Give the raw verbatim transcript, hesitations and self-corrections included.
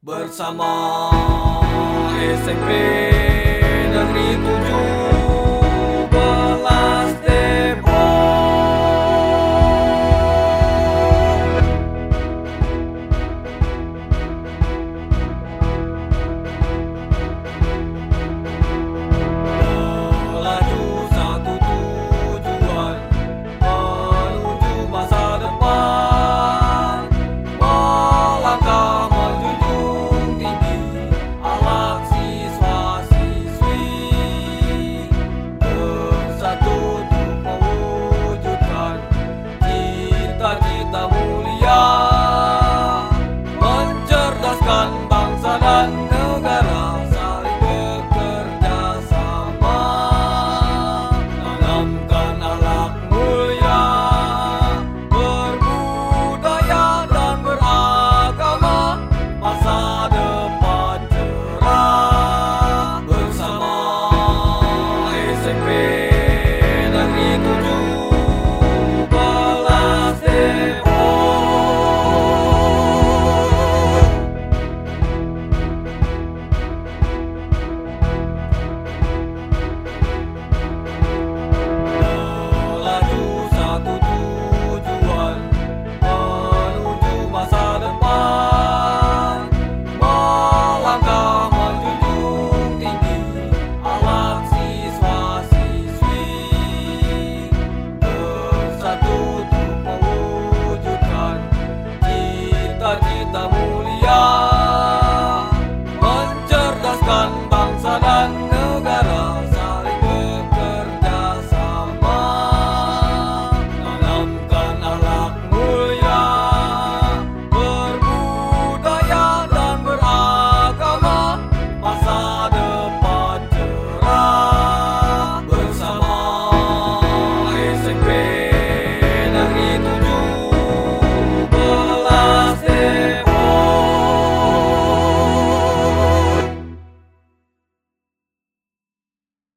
bersama S M P Negeri tujuh.